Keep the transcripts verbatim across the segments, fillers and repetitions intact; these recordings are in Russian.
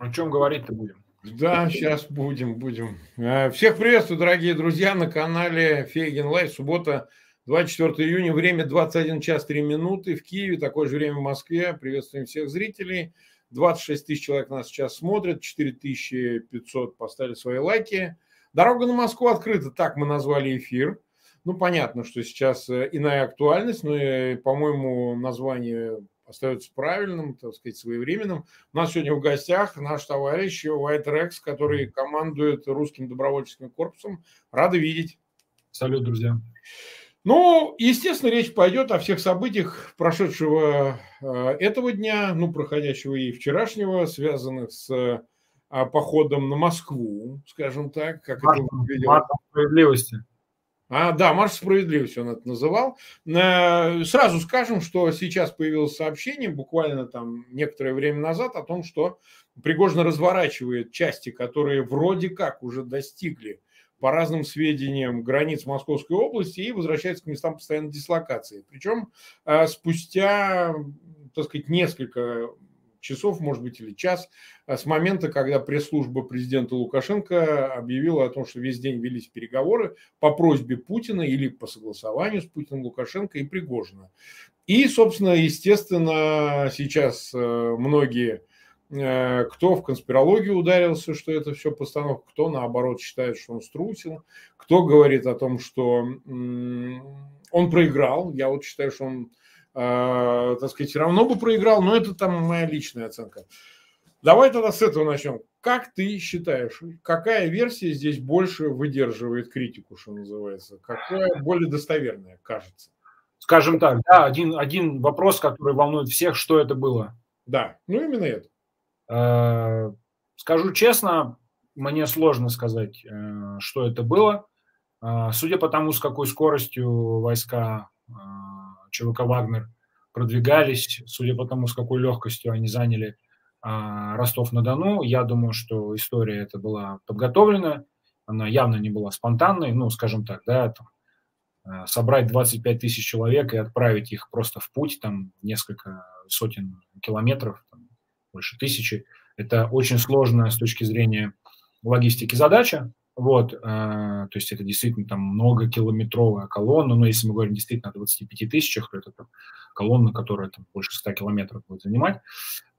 О чем говорить-то будем? Да, сейчас будем, будем. Всех приветствую, дорогие друзья, на канале Фейгин Лайв. Суббота, двадцать четвёртого июня, время двадцать один час три минуты в Киеве, такое же время в Москве. Приветствуем всех зрителей. двадцать шесть тысяч человек нас сейчас смотрят, четыре тысячи пятьсот поставили свои лайки. Дорога на Москву открыта, так мы назвали эфир. Ну, понятно, что сейчас иная актуальность, но, по-моему, название остается правильным, так сказать, своевременным. У нас сегодня в гостях наш товарищ White Rex, который командует Русским добровольческим корпусом. Рады видеть. Салют, друзья. Ну, естественно, речь пойдет о всех событиях прошедшего этого дня, ну, проходящего и вчерашнего, связанных с походом на Москву, скажем так. Как марш, это выглядело. Марш справедливости. А, да, марш справедливости он это называл. Сразу скажем, что сейчас появилось сообщение, буквально там некоторое время назад, о том, что Пригожин разворачивает части, которые вроде как уже достигли, по разным сведениям, границ Московской области и возвращается к местам постоянной дислокации. Причем спустя, так сказать, несколько часов, может быть, или час, с момента, когда пресс-служба президента Лукашенко объявила о том, что весь день велись переговоры по просьбе Путина или по согласованию с Путиным, Лукашенко и Пригожина. И, собственно, естественно, сейчас многие, кто в конспирологию ударился, что это все постановка, кто, наоборот, считает, что он струсил, кто говорит о том, что он проиграл. Я вот считаю, что он, так сказать, все равно бы проиграл, но это там моя личная оценка. Давай тогда с этого начнем. Как ты считаешь, какая версия здесь больше выдерживает критику, что называется? Какая более достоверная, кажется? Скажем так, да, один, один вопрос, который волнует всех, что это было. Да, ну именно это. Скажу честно, мне сложно сказать, что это было. Судя по тому, с какой скоростью войска ЧВК «Вагнер» продвигались, судя по тому, с какой легкостью они заняли Ростов-на-Дону, я думаю, что история эта была подготовлена, она явно не была спонтанной, ну, скажем так, да, там, собрать двадцать пять тысяч человек и отправить их просто в путь, там, несколько сотен километров, там, больше тысячи. Это очень сложная с точки зрения логистики задача. Вот, э, то есть это действительно там многокилометровая колонна. Но если мы говорим действительно о двадцати пяти тысячах, то это там колонна, которая там больше ста километров будет занимать.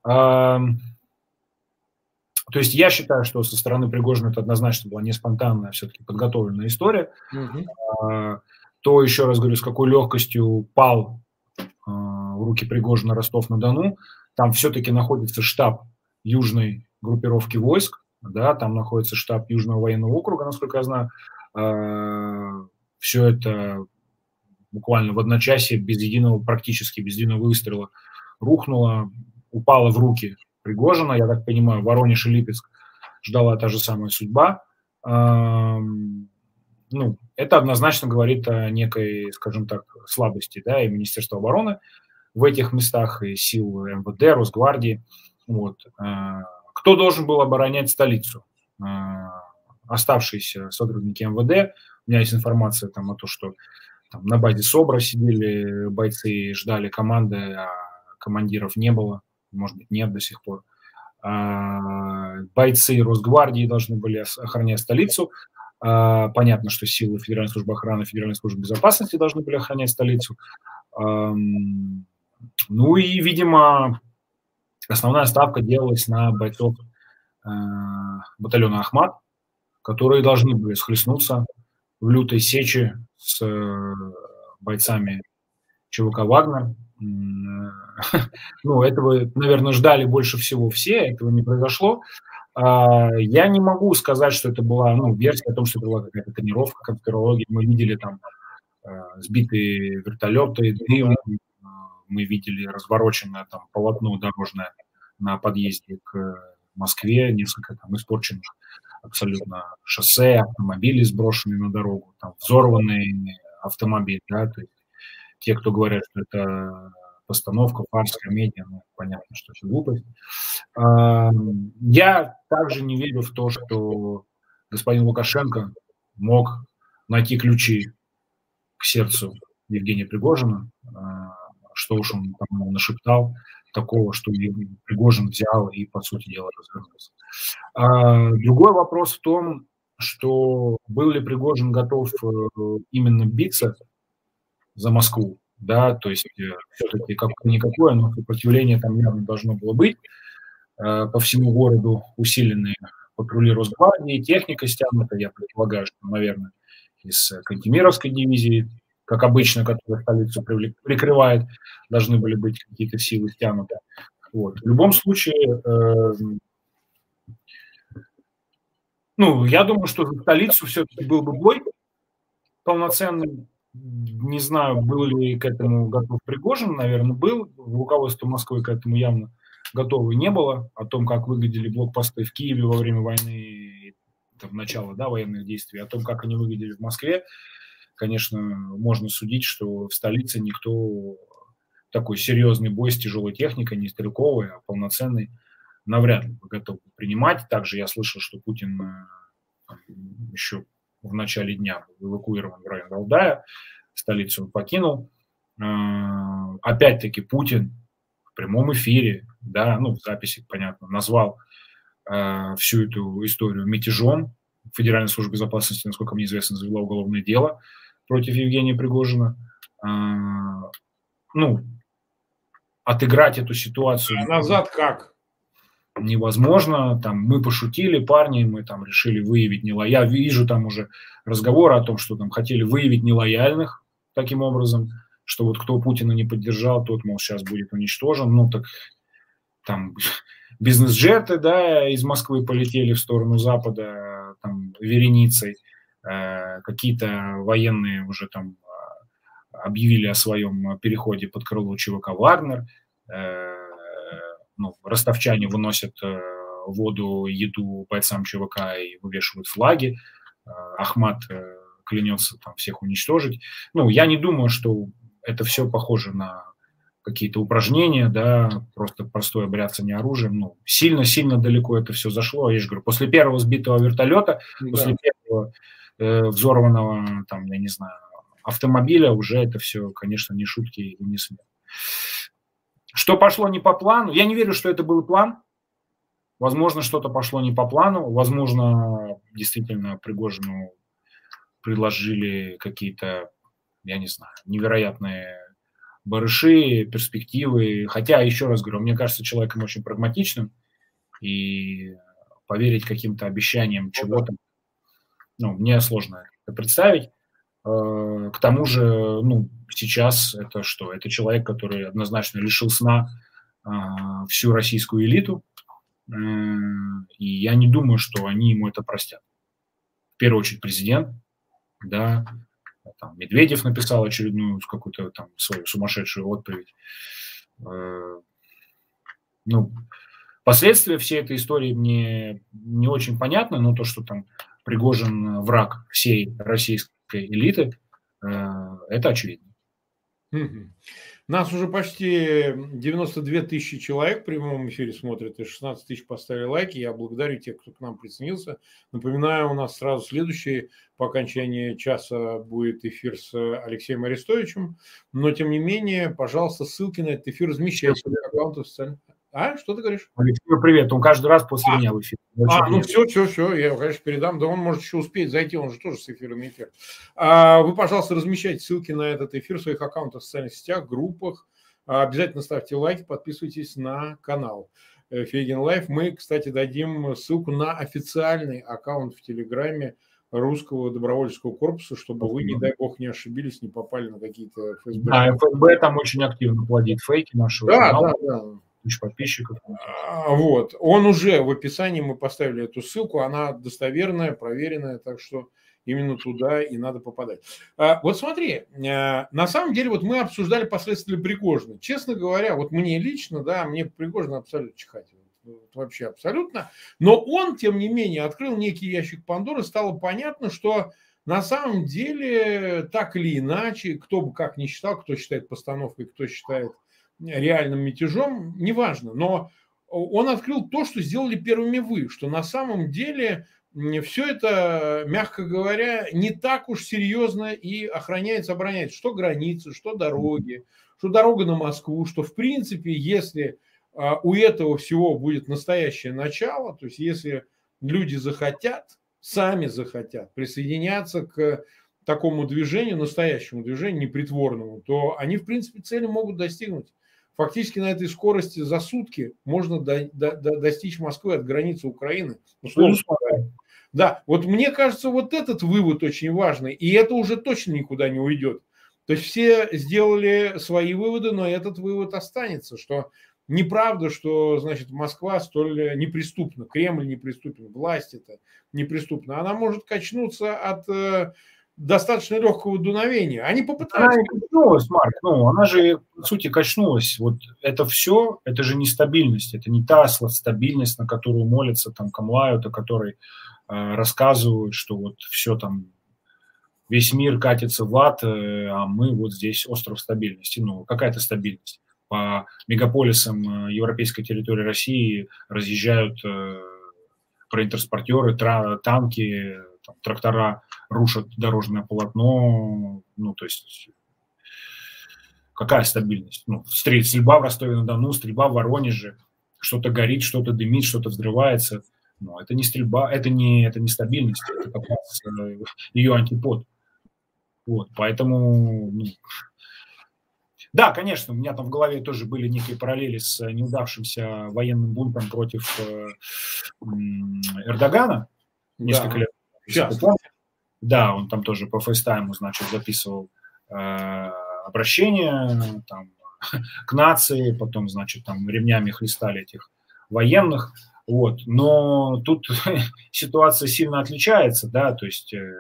Э, то есть я считаю, что со стороны Пригожина это однозначно была не спонтанная, а все-таки подготовленная история. Mm-hmm. Э, то, еще раз говорю, с какой легкостью пал э, в руки Пригожина Ростов-на-Дону. Там все-таки находится штаб южной группировки войск, да, там находится штаб Южного военного округа, насколько я знаю. Э-э- все это буквально в одночасье, без единого, практически без единого выстрела, рухнуло, упало в руки Пригожина. Я так понимаю, Воронеж и Липецк ждала та же самая судьба. Э-э- ну, это однозначно говорит о некой, скажем так, слабости, да, и Министерства обороны в этих местах, и сил МВД, Росгвардии. Вот. Кто должен был оборонять столицу? Оставшиеся сотрудники МВД. У меня есть информация там о том, что там на базе СОБРа сидели бойцы, ждали команды, а командиров не было, может быть, нет до сих пор. Бойцы Росгвардии должны были охранять столицу. Понятно, что силы Федеральной службы охраны, Федеральной службы безопасности должны были охранять столицу. Ну и, видимо, основная ставка делалась на бойцов э, батальона «Ахмат», которые должны были схлестнуться в лютой сече с э, бойцами ЧВК «Вагнер». Э, ну, этого, наверное, ждали больше всего все, этого не произошло. Э, я не могу сказать, что это была, ну, версия о том, что это была какая-то тренировка, конспирология. Мы видели там э, сбитые вертолеты, дым. Мы видели развороченное там полотно дорожное на подъезде к Москве, несколько там испорченных абсолютно шоссе, автомобили сброшенные на дорогу, там взорванные автомобили. Да? То есть те, кто говорят, что это постановка, фарс, комедия, ну, понятно, что это глупость. Я также не верю в то, что господин Лукашенко мог найти ключи к сердцу Евгения Пригожина, что уж он там нашептал, такого, что Пригожин взял и, по сути дела, развернулся. А другой вопрос в том, что был ли Пригожин готов именно биться за Москву, да, то есть все-таки какое-никакое, но сопротивление там явно должно было быть. По всему городу усиленные патрули Росгвардии, техника стянута, я предполагаю, что, наверное, из Кантемировской дивизии, как обычно, которая столицу прикрывает, должны были быть какие-то силы стянуты. Вот. В любом случае, э, ну, я думаю, что за столицу все-таки был бы бой полноценный. Не знаю, был ли к этому готов Пригожин, наверное, был. Руководство Москвы к этому явно готовы не было. О том, как выглядели блокпосты в Киеве во время войны, там, начала, да, военных действий, о том, как они выглядели в Москве, конечно, можно судить, что в столице никто такой серьезный бой с тяжелой техникой, не стрелковой, а полноценный, навряд ли готов принимать. Также я слышал, что Путин еще в начале дня был эвакуирован в район Валдая, столицу он покинул. Опять-таки Путин в прямом эфире, да, ну, в записи, понятно, назвал э, всю эту историю мятежом. Федеральная служба безопасности, насколько мне известно, завела уголовное дело против Евгения Пригожина. Э, ну, отыграть эту ситуацию... А назад как? Невозможно. Там, мы пошутили, парни, мы там решили выявить нелояльных. Я вижу там уже разговоры о том, что там хотели выявить нелояльных таким образом, что вот кто Путина не поддержал, тот, мол, сейчас будет уничтожен. Ну, так... Там бизнес-джеты, да, из Москвы полетели в сторону Запада, там, вереницей. Э, какие-то военные уже там объявили о своем переходе под крыло ЧВК Вагнер. Э, ну, ростовчане выносят воду, еду бойцам ЧВК и вывешивают флаги. Э, Ахмат э, клянется там всех уничтожить. Ну, я не думаю, что это все похоже на... какие-то упражнения, да, просто простое бряцание оружием, ну, сильно-сильно далеко это все зашло, я же говорю, после первого сбитого вертолета, да. после первого э, взорванного, там, я не знаю, автомобиля, уже это все, конечно, не шутки и не смех. Что пошло не по плану, я не верю, что это был план, возможно, что-то пошло не по плану, возможно, действительно, Пригожину предложили какие-то, я не знаю, невероятные барыши, перспективы. Хотя, еще раз говорю, мне кажется, человеком очень прагматичным, и поверить каким-то обещаниям чего-то, ну, мне сложно это представить. К тому же, ну, сейчас это что? Это человек, который однозначно лишил сна всю российскую элиту, и я не думаю, что они ему это простят. В первую очередь президент, да, там, Медведев написал очередную какую-то там свою сумасшедшую отповедь. Ну, последствия всей этой истории мне не очень понятны, но то, что там Пригожин враг всей российской элиты, это очевидно. Нас уже почти девяносто две тысячи человек в прямом эфире смотрят, и шестнадцать тысяч поставили лайки. Я благодарю тех, кто к нам присоединился. Напоминаю, у нас сразу следующий по окончании часа будет эфир с Алексеем Арестовичем. Но, тем не менее, пожалуйста, ссылки на этот эфир размещайте. А, что ты говоришь? Алексей, привет. Он каждый раз после а, меня в эфире. А, ну все, все, все. Я его, конечно, передам. Да он может еще успеть зайти. Он же тоже с эфиром эфир. А, вы, пожалуйста, размещайте ссылки на этот эфир в своих аккаунтах в социальных сетях, группах. А, обязательно ставьте лайки, подписывайтесь на канал Фейгин Лайв. Мы, кстати, дадим ссылку на официальный аккаунт в Телеграме Русского добровольческого корпуса, чтобы вы, не дай бог, не ошибились, не попали на какие-то ФСБ. Да, ФСБ там очень активно плодит фейки нашего да, канала. Да, да, да. Тысяч подписчиков. Вот. Он уже в описании, мы поставили эту ссылку, она достоверная, проверенная, так что именно туда и надо попадать. Вот смотри, на самом деле вот мы обсуждали последствия Пригожина. Честно говоря, вот мне лично, да, мне Пригожина абсолютно чихать. Вот вообще абсолютно. Но он, тем не менее, открыл некий ящик Пандоры, стало понятно, что на самом деле так или иначе, кто бы как ни считал, кто считает постановкой, кто считает реальным мятежом, неважно, но он открыл то, что сделали первыми вы, что на самом деле все это, мягко говоря, не так уж серьезно и охраняется, обороняется. Что границы, что дороги, что дорога на Москву, что, в принципе, если у этого всего будет настоящее начало, то есть если люди захотят, сами захотят присоединяться к такому движению, настоящему движению, непритворному, то они, в принципе, цели могут достигнуть. Фактически на этой скорости за сутки можно до, до, до, достичь Москвы от границы Украины. Ну, да, вот мне кажется, вот этот вывод очень важный, и это уже точно никуда не уйдет. То есть все сделали свои выводы, но этот вывод останется, что неправда, что, значит, Москва столь неприступна, Кремль неприступен, власть это неприступна. Она может качнуться от достаточно легкого дуновения. Они попытались... Она качнулась, Марк, ну, она же, по сути, качнулась. Вот это все, это же нестабильность, это не та стабильность, на которую молятся там Камлают, о которой э, рассказывают, что вот все там, весь мир катится в ад, э, а мы вот здесь остров стабильности. Ну, какая-то стабильность. По мегаполисам э, европейской территории России разъезжают э, проинтерспортеры, тра- танки, там, трактора рушат дорожное полотно, ну, то есть какая стабильность? Ну, стрельба в Ростове-на-Дону, стрельба в Воронеже, что-то горит, что-то дымит, что-то взрывается. Ну, это не стрельба, это не, это не стабильность, это как раз ее антипод. Вот, поэтому... Ну, да, конечно, у меня там в голове тоже были некие параллели с неудавшимся военным бунтом против Эрдогана несколько да. лет. Сейчас. Да, он там тоже по фейстайму, значит, записывал э, обращение там, к нации, потом, значит, там ремнями хлестали этих военных, вот. Но тут ситуация сильно отличается, да, то есть э,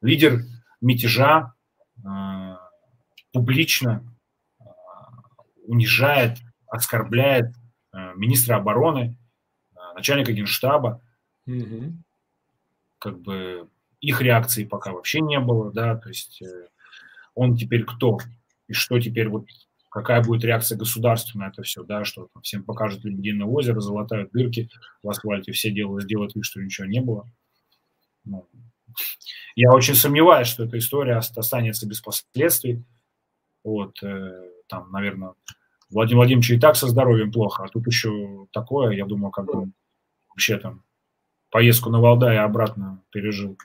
лидер мятежа э, публично э, унижает, оскорбляет э, министра обороны, э, начальника генштаба, mm-hmm. как бы их реакции пока вообще не было, да, то есть э, он теперь кто и что теперь, вот какая будет реакция государства на это все, да, что там, всем покажут Лебединое озеро, золотают дырки в асфальте, все делают, делают вид, что ничего не было. Ну, я очень сомневаюсь, что эта история останется без последствий, вот, э, там, наверное, Владимир Владимирович и так со здоровьем плохо, а тут еще такое, я думаю, как бы вообще там поездку на Валдай обратно пережил.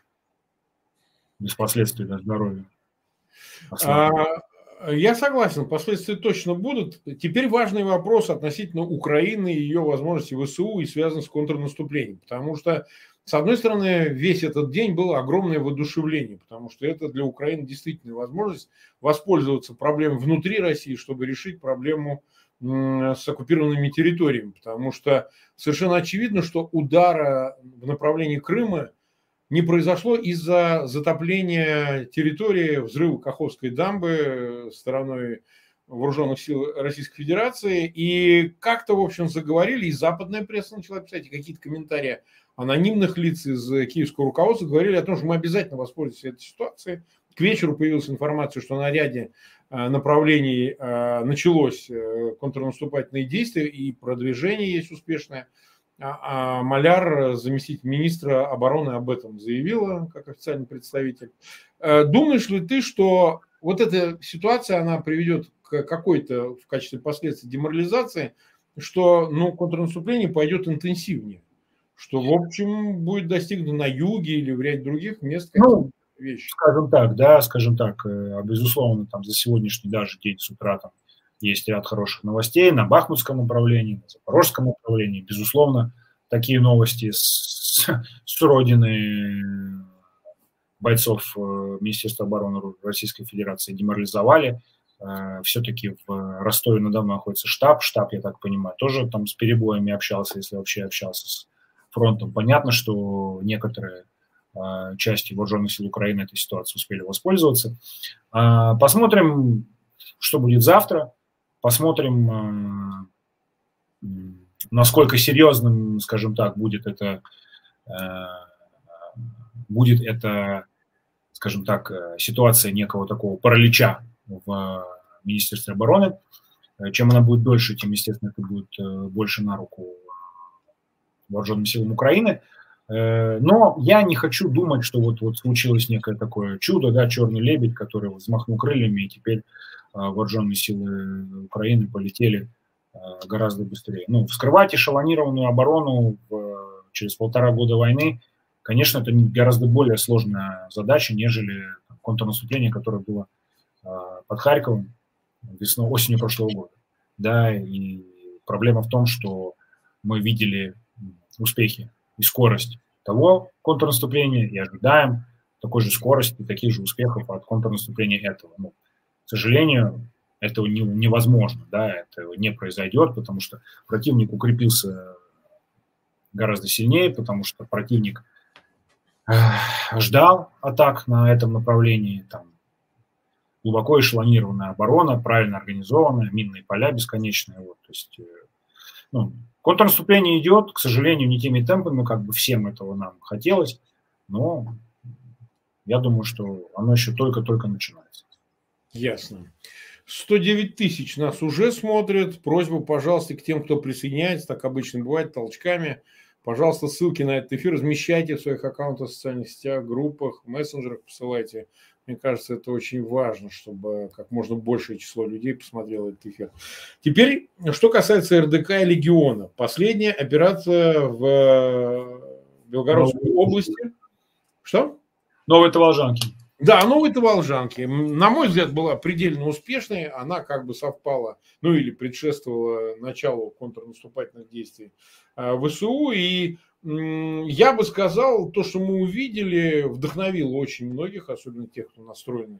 Без последствий для здоровья. А, я согласен, последствия точно будут. Теперь важный вопрос относительно Украины и ее возможности ВСУ и связан с контрнаступлением. Потому что, с одной стороны, весь этот день было огромное воодушевление, потому что это для Украины действительно возможность воспользоваться проблемой внутри России, чтобы решить проблему с оккупированными территориями. Потому что совершенно очевидно, что удара в направлении Крыма не произошло из-за затопления территории, взрыва Каховской дамбы стороной вооруженных сил Российской Федерации. И как-то, в общем, заговорили, и западная пресса начала писать, и какие-то комментарии анонимных лиц из киевского руководства говорили о том, что мы обязательно воспользуемся этой ситуацией. К вечеру появилась информация, что на ряде направлений началось контрнаступательные действия, и продвижение есть успешное. А Маляр, заместитель министра обороны, об этом заявила, как официальный представитель. Думаешь ли ты, что вот эта ситуация, она приведет к какой-то в качестве последствий деморализации, что ну, контрнаступление пойдет интенсивнее, что, в общем, будет достигнуто на юге или в ряде других мест каких-то вещи? Скажем так, да, скажем так, безусловно, там за сегодняшний даже день с утра там есть ряд хороших новостей на Бахмутском управлении, на Запорожском управлении. Безусловно, такие новости с, с родины бойцов Министерства обороны Российской Федерации деморализовали. Все-таки в Ростове-на-Дону находится штаб. Штаб, я так понимаю, тоже там с перебоями общался, если вообще общался с фронтом. Понятно, что некоторые части вооруженных сил Украины этой ситуации успели воспользоваться. Посмотрим, что будет завтра. Посмотрим, насколько серьезным, скажем так, будет это, будет это, скажем так, ситуация некого такого паралича в Министерстве обороны. Чем она будет дольше, тем, естественно, это будет больше на руку вооруженным силам Украины. Но я не хочу думать, что вот, вот случилось некое такое чудо, да, черный лебедь, который взмахнул крыльями, и теперь вооруженные силы Украины полетели гораздо быстрее. Ну, вскрывать эшелонированную оборону в, через полтора года войны, конечно, это гораздо более сложная задача, нежели контрнаступление, которое было под Харьковом весной, осенью прошлого года. Да, и проблема в том, что мы видели успехи и скорость того контрнаступления, и ожидаем такой же скорости, таких же успехов от контрнаступления этого. Но, к сожалению, этого не, невозможно, да, этого не произойдет, потому что противник укрепился гораздо сильнее, потому что противник э, ждал атак на этом направлении, там, глубоко эшелонированная оборона, правильно организованная, минные поля бесконечные, вот, то есть... Э, ну, контрнаступление идет, к сожалению, не теми темпами, как бы всем этого нам хотелось, но я думаю, что оно еще только-только начинается. Ясно. сто девять тысяч нас уже смотрят. Просьба, пожалуйста, к тем, кто присоединяется, так обычно бывает, толчками. Пожалуйста, ссылки на этот эфир размещайте в своих аккаунтах, в социальных сетях, группах, мессенджерах посылайте. Мне кажется, это очень важно, чтобы как можно большее число людей посмотрело этот эфир. Теперь, что касается эр дэ ка и Легиона. Последняя операция в Белгородской области. Что? Новой Таволжанки. Да, Новой Таволжанки. На мой взгляд, была предельно успешной. Она как бы совпала, ну или предшествовала началу контрнаступательных действий вэ эс у. И... я бы сказал, то, что мы увидели, вдохновило очень многих, особенно тех, кто настроен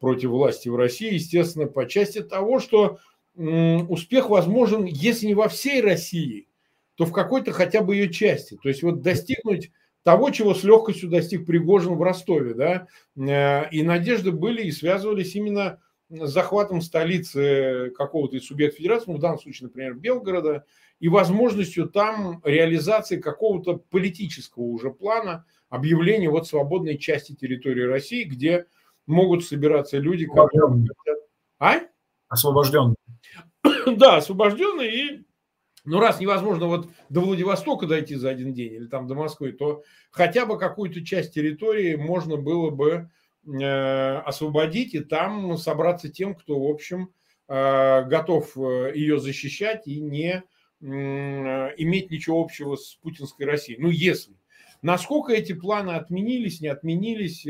против власти в России, естественно, по части того, что успех возможен, если не во всей России, то в какой-то хотя бы ее части. То есть вот достигнуть того, чего с легкостью достиг Пригожин в Ростове, да, и надежды были и связывались именно с захватом столицы какого-то из субъекта федерации, ну, в данном случае, например, Белгорода, и возможностью там реализации какого-то политического уже плана, объявления вот свободной части территории России, где могут собираться люди, которые... А? Освобожденные. Да, освобожденные. И, ну, раз невозможно вот до Владивостока дойти за один день или там до Москвы, то хотя бы какую-то часть территории можно было бы э, освободить и там собраться тем, кто, в общем, э, готов ее защищать и не... иметь ничего общего с путинской Россией. Ну, если. Насколько эти планы отменились, не отменились,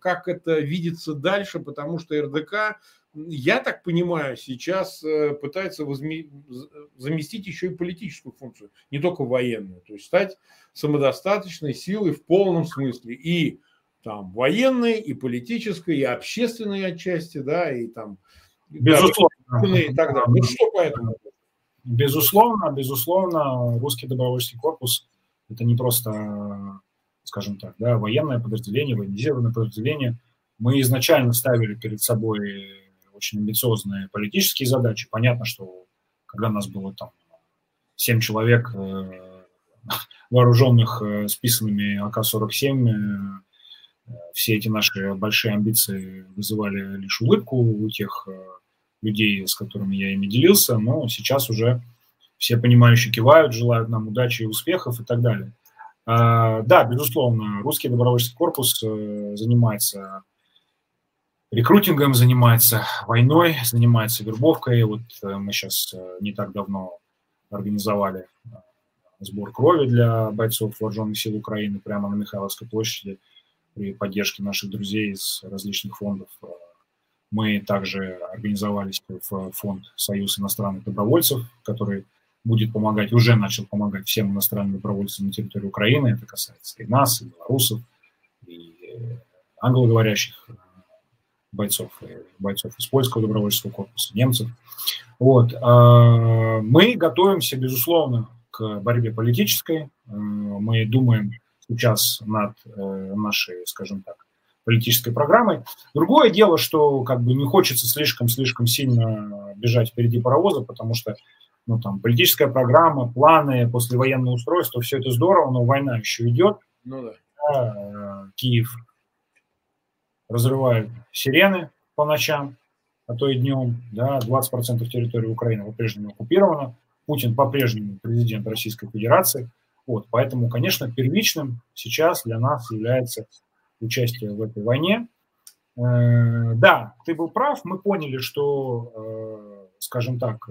как это видится дальше, потому что эр дэ ка, я так понимаю, сейчас пытается возме... заместить еще и политическую функцию, не только военную, то есть стать самодостаточной силой в полном смысле и там военной, и политической, и общественной отчасти, да, и там... безусловно. И так далее. Ну, что поэтому... Безусловно, безусловно, Русский добровольческий корпус – это не просто, скажем так, да, военное подразделение, военизированное подразделение. Мы изначально ставили перед собой очень амбициозные политические задачи. Понятно, что когда нас было там семь человек, вооруженных списанными а ка сорок семь, все эти наши большие амбиции вызывали лишь улыбку у тех людей, с которыми я ими делился, но сейчас уже все понимающие кивают, желают нам удачи и успехов и так далее. Да, безусловно, Русский добровольческий корпус занимается рекрутингом, занимается войной, занимается вербовкой. Вот мы сейчас не так давно организовали сбор крови для бойцов Вооруженных сил Украины прямо на Михайловской площади при поддержке наших друзей из различных фондов. Мы также организовались в фонд «Союз иностранных добровольцев», который будет помогать, уже начал помогать всем иностранным добровольцам на территории Украины. Это касается и нас, и белорусов, и англоговорящих бойцов, и бойцов из польского добровольческого корпуса, немцев. Вот. Мы готовимся, безусловно, к борьбе политической. Мы думаем сейчас над нашей, скажем так, политической программой. Другое дело, что как бы не хочется слишком-слишком сильно бежать впереди паровоза, потому что ну, там, политическая программа, планы, послевоенное устройство, все это здорово, но война еще идет. Ну, да. Да, Киев разрывает сирены по ночам, а то и днем. Да, двадцать процентов территории Украины по-прежнему оккупировано. Путин по-прежнему президент Российской Федерации. Вот, поэтому, конечно, первичным сейчас для нас является участие в этой войне. Э, да, ты был прав, мы поняли, что, э, скажем так,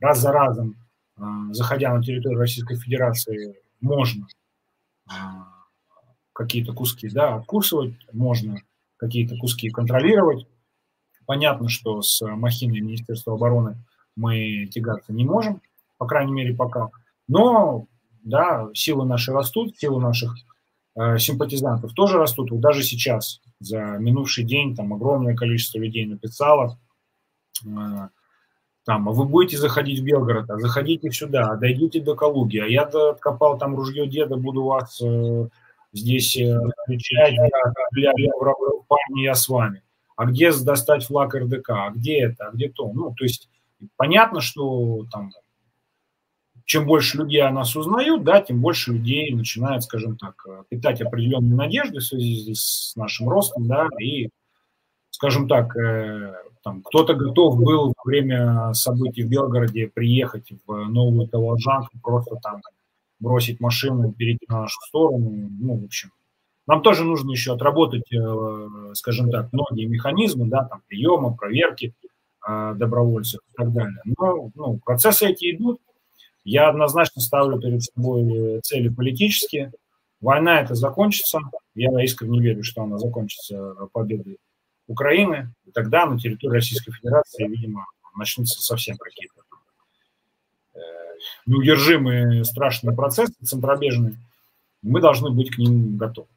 раз за разом, э, заходя на территорию Российской Федерации, можно э, какие-то куски, да, откусывать, можно какие-то куски контролировать. Понятно, что с махиной Министерства обороны мы тягаться не можем, по крайней мере, пока. Но, да, силы наши растут, силы наших э, симпатизантов тоже растут. Вот даже сейчас, за минувший день, там огромное количество людей написало, э, там, а вы будете заходить в Белгород, а заходите сюда, а дойдите до Калуги, а я-то откопал там ружье деда, буду вас э, здесь э, встречать, я, я, я в парне, я с вами. А где достать флаг РДК, а где это, а где то. Ну, то есть понятно, что там, чем больше людей о нас узнают, да, тем больше людей начинают, скажем так, питать определенные надежды в связи с нашим ростом, да, и, скажем так, э, там, кто-то готов был во время событий в Белгороде приехать в Новую Таволжанку, просто там бросить машину, перейти на нашу сторону, ну, в общем. Нам тоже нужно еще отработать, скажем так, многие механизмы, да, там, приема, проверки добровольцев и так далее. Но ну, процессы эти идут. Я однозначно ставлю перед собой цели политические. Война эта закончится. Я искренне верю, что она закончится победой Украины. И тогда на территории Российской Федерации, видимо, начнутся совсем какие-то неудержимые страшные процессы, центробежные. Мы должны быть к ним готовы.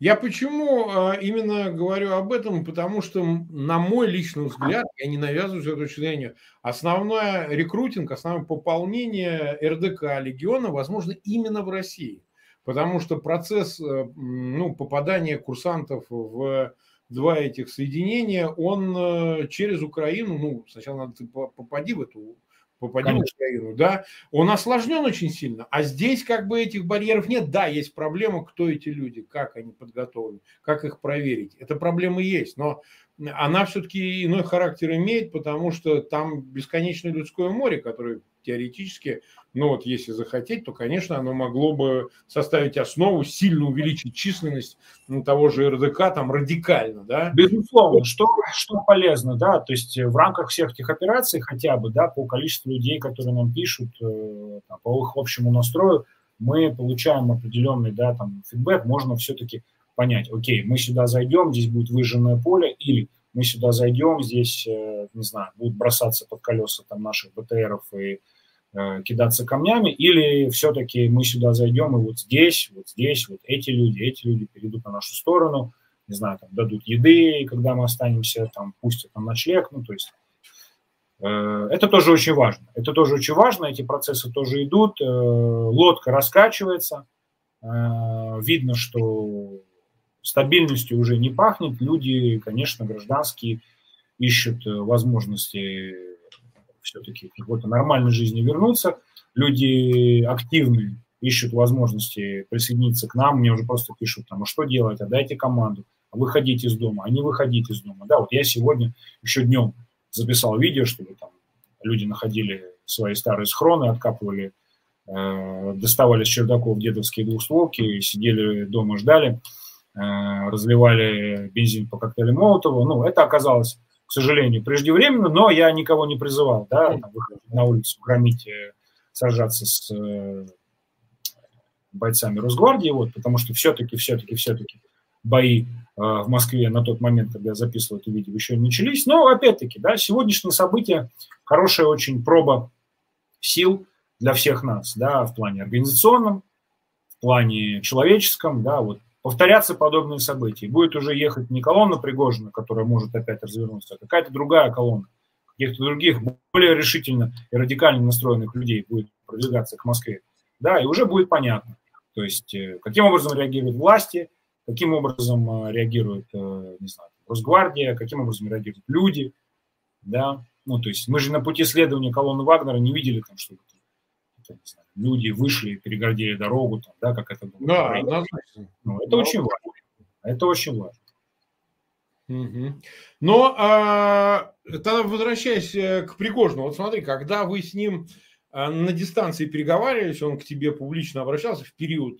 Я почему именно говорю об этом? Потому что, на мой личный взгляд, я не навязываю эту точку зрения, основной рекрутинг, основное пополнение РДК Легиона возможно именно в России. Потому что процесс ну, попадания курсантов в два этих соединения, он через Украину, ну, сначала надо ты попади в эту попадем в Украину, да, он осложнен очень сильно, а здесь как бы этих барьеров нет, да, есть проблема, кто эти люди, как они подготовлены, как их проверить, эта проблема есть, но она все-таки иной характер имеет, потому что там бесконечное людское море, которое теоретически, ну вот если захотеть, то, конечно, оно могло бы составить основу, сильно увеличить численность ну, того же РДК там радикально, да? Безусловно, что, что полезно, да, то есть в рамках всех этих операций хотя бы, да, по количеству людей, которые нам пишут, там, по их общему настрою, мы получаем определенный, да, там, фидбэк, можно все-таки понять, окей, мы сюда зайдем, здесь будет выжженное поле, или мы сюда зайдем, здесь, не знаю, будут бросаться под колеса там, наших БТРов и э, кидаться камнями, или все-таки мы сюда зайдем, и вот здесь, вот здесь, вот эти люди, эти люди перейдут на нашу сторону, не знаю, там, дадут еды, и когда мы останемся, там, пустят на ночлег, ну, то есть э, это тоже очень важно, это тоже очень важно, эти процессы тоже идут, э, лодка раскачивается, э, видно, что стабильностью уже не пахнет, люди, конечно, гражданские ищут возможности все-таки к какой-то нормальной жизни вернуться, люди активные ищут возможности присоединиться к нам, мне уже просто пишут, там, а что делать, а дайте команду, а выходите из дома, а не выходите из дома, да, вот я сегодня еще днем записал видео, чтобы там люди находили свои старые схроны, откапывали, э, доставали с чердаков дедовские двухстволки, сидели дома, ждали, разливали бензин по коктейлю Молотова. Ну, это оказалось, к сожалению, преждевременно, но я никого не призывал, да, выходить на улицу, громить, сражаться с бойцами Росгвардии, вот, потому что все-таки, все-таки, все-таки бои в Москве на тот момент, когда я записывал это видео, еще не начались. Но, опять-таки, да, сегодняшнее событие хорошая очень проба сил для всех нас, да, в плане организационном, в плане человеческом, да, вот. Повторятся подобные события. Будет уже ехать не колонна Пригожина, которая может опять развернуться, а какая-то другая колонна. Каких-то других, более решительно и радикально настроенных людей будет продвигаться к Москве. Да, и уже будет понятно, то есть, каким образом реагируют власти, каким образом реагирует, не знаю, Росгвардия, каким образом реагируют люди. Да? Ну, то есть, мы же на пути следования колонны Вагнера не видели там что-то. Люди вышли, перегородили дорогу, там, да, как это было. Да, это, ну, это очень важно. Это очень важно. Угу. Но а, тогда возвращаясь к Пригожину, вот смотри, когда вы с ним на дистанции переговаривались, он к тебе публично обращался в период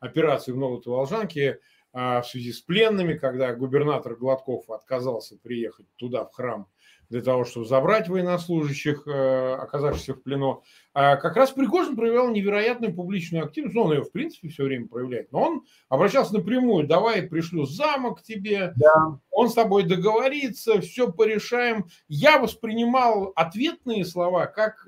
операции в Новой Таволжанке в связи с пленными, когда губернатор Гладков отказался приехать туда, в храм, для того, чтобы забрать военнослужащих, оказавшихся в плену. Как раз Пригожин проявлял невероятную публичную активность. Он ее, в принципе, все время проявляет. Но он обращался напрямую. Давай, пришлю замок тебе. Да. Он с тобой договорится. Все порешаем. Я воспринимал ответные слова как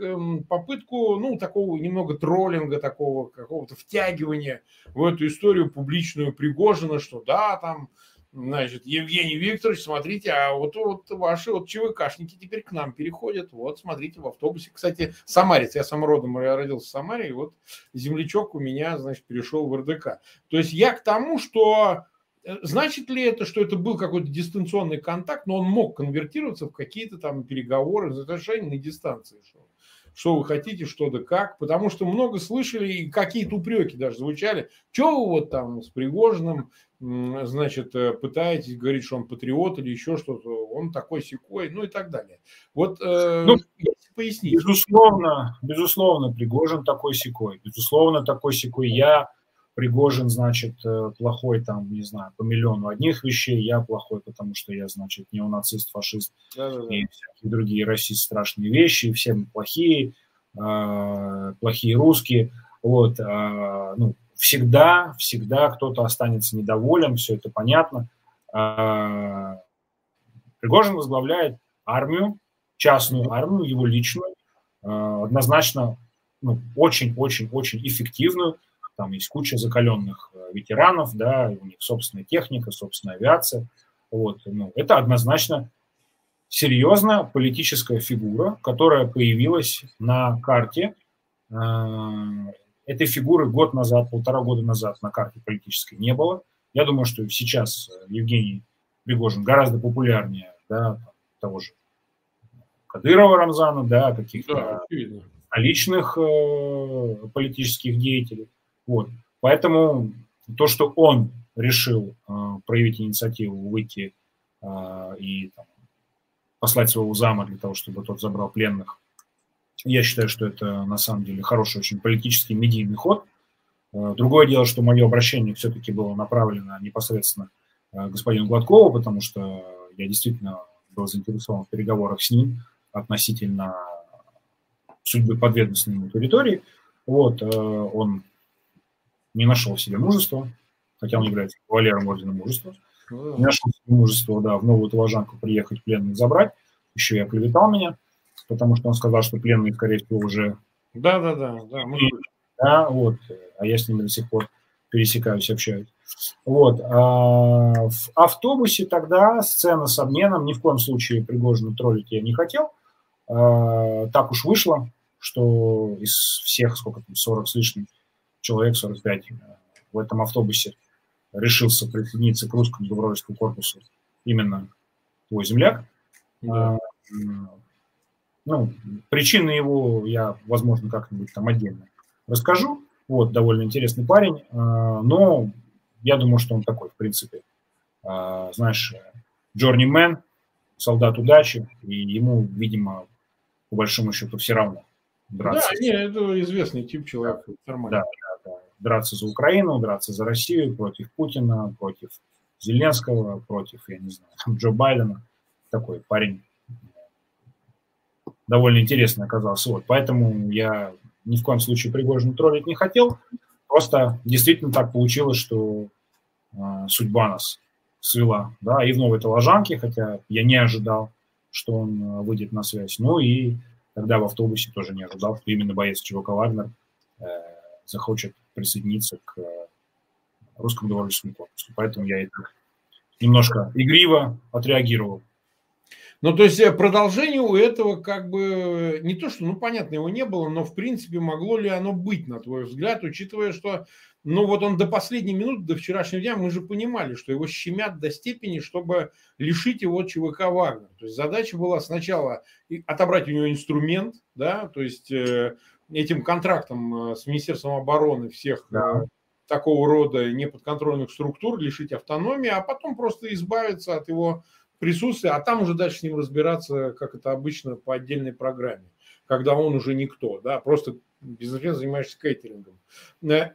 попытку, ну, такого немного троллинга, такого какого-то втягивания в эту историю публичную Пригожина, что да, там... Значит, Евгений Викторович, смотрите, а вот, вот ваши вот ЧВКшники теперь к нам переходят. Вот, смотрите, в автобусе. Кстати, самарец. Я сам родом, я родился в Самаре, и вот землячок у меня, значит, перешел в РДК. То есть я к тому, что... Значит ли это, что это был какой-то дистанционный контакт, но он мог конвертироваться в какие-то там переговоры, отношения на дистанции, что, что вы хотите, что да как, потому что много слышали и какие-то упреки даже звучали, что вы вот там с Пригожиным, значит, пытаетесь говорить, что он патриот или еще что-то, он такой-сякой, ну и так далее. Вот, э, ну, поясните. Безусловно, безусловно, Пригожин такой-сякой, безусловно, такой-сякой я. Пригожин, значит, плохой, там, не знаю, по миллиону одних вещей, я плохой, потому что я, значит, неонацист, фашист, да, да, да. И всякие другие расисты, страшные вещи, и все мы плохие, э, плохие русские, вот, э, ну, всегда, всегда кто-то останется недоволен, все это понятно. Э, Пригожин возглавляет армию, частную армию, его личную, э, однозначно, ну, очень-очень-очень эффективную. Там есть куча закаленных ветеранов, да, у них собственная техника, собственная авиация. Вот. Ну, это однозначно серьезная политическая фигура, которая появилась на карте. Этой фигуры год назад, полтора года назад на карте политической не было. Я думаю, что сейчас Евгений Пригожин гораздо популярнее, да, того же Кадырова Рамзана, да, каких-то да, личных политических деятелей. Вот. Поэтому то, что он решил э, проявить инициативу, выйти э, и там, послать своего зама для того, чтобы тот забрал пленных, я считаю, что это на самом деле хороший очень политический медийный ход. Э, другое дело, что мое обращение все-таки было направлено непосредственно э, господину Гладкову, потому что я действительно был заинтересован в переговорах с ним относительно судьбы подведомственной ему территории. Вот, э, он... не нашел в себе мужества, хотя он является кавалером ордена мужества. Не нашел в себе мужества, да, в Новую Таволжанку приехать, пленных забрать. Еще и оклеветал меня, потому что он сказал, что пленные, скорее всего, уже... Да-да-да. Да, мы... да, вот. А я с ними до сих пор пересекаюсь, общаюсь. Вот. А в автобусе тогда сцена с обменом. Ни в коем случае Пригожина троллить я не хотел. А так уж вышло, что из всех, сколько там, сорок с лишним, человек сорок пять в этом автобусе решился присоединиться к Русскому добровольческому корпусу именно твой земляк. Да. Ну, причины его я, возможно, как-нибудь там отдельно расскажу. Вот, довольно интересный парень. Но я думаю, что он такой, в принципе, знаешь, джорнимен, солдат удачи. И ему, видимо, по большому счету все равно драться. Да, нет, это известный тип человека. Нормально. Да. Драться за Украину, драться за Россию, против Путина, против Зеленского, против, я не знаю, Джо Байдена. Такой парень довольно интересный оказался. Вот. Поэтому я ни в коем случае Пригожина троллить не хотел. Просто действительно так получилось, что э, судьба нас свела. Да, и в Новой Таволжанке, хотя я не ожидал, что он выйдет на связь. Ну и тогда в автобусе тоже не ожидал, что именно боец ЧВК Вагнер э, захочет присоединиться к Русскому добровольческому корпусу. Поэтому я и так немножко игриво отреагировал. Ну, то есть продолжение у этого как бы не то, что, ну, понятно, его не было, но, в принципе, могло ли оно быть, на твой взгляд, учитывая, что, ну, вот он до последней минуты, до вчерашнего дня, мы же понимали, что его щемят до степени, чтобы лишить его ЧВК Вагнер. То есть задача была сначала отобрать у него инструмент, да, то есть... этим контрактом с Министерством обороны всех да. такого рода неподконтрольных структур, лишить автономии, а потом просто избавиться от его присутствия, а там уже дальше с ним разбираться, как это обычно, по отдельной программе. когда он уже никто, да, просто бизнесмен, занимаешься кейтерингом.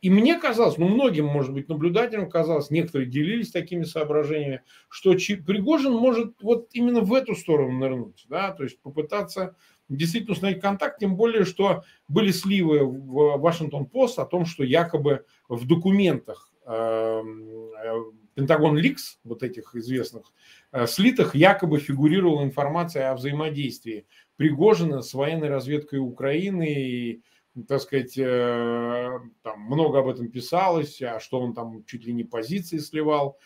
И мне казалось, ну, многим, может быть, наблюдателям казалось, некоторые делились такими соображениями, что Пригожин может вот именно в эту сторону нырнуть, да, то есть попытаться действительно установить контакт, тем более, что были сливы в Вашингтон-Пост о том, что якобы в документах Пентагон Ликс, вот этих известных слитах, якобы фигурировала информация о взаимодействии Пригожина с военной разведкой Украины и, так сказать, там много об этом писалось, а что он там чуть ли не позиции сливал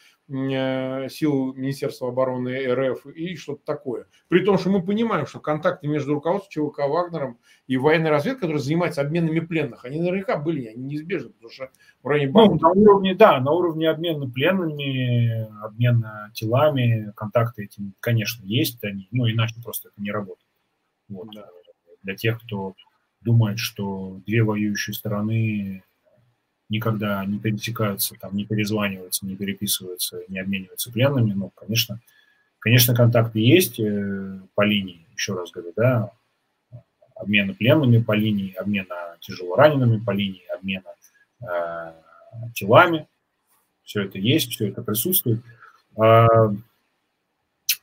сил Министерства обороны РФ и что-то такое. При том, что мы понимаем, что контакты между руководством ЧВК Вагнером и военной разведкой, которая занимается обменами пленных, они наверняка были, они неизбежны, потому что в районе... Ну, на уровне, да, на уровне обмена пленными, обмена телами, контакты эти, конечно, есть, они, ну, иначе просто это не работает. Вот. Да. Для тех, кто думает, что две воюющие стороны... никогда не пересекаются, там, не перезваниваются, не переписываются, не обмениваются пленными. Но, конечно, конечно, контакты есть по линии, еще раз говорю, да, обмена пленными по линии, обмена тяжелоранеными по линии, обмена э, телами. Все это есть, все это присутствует. Э,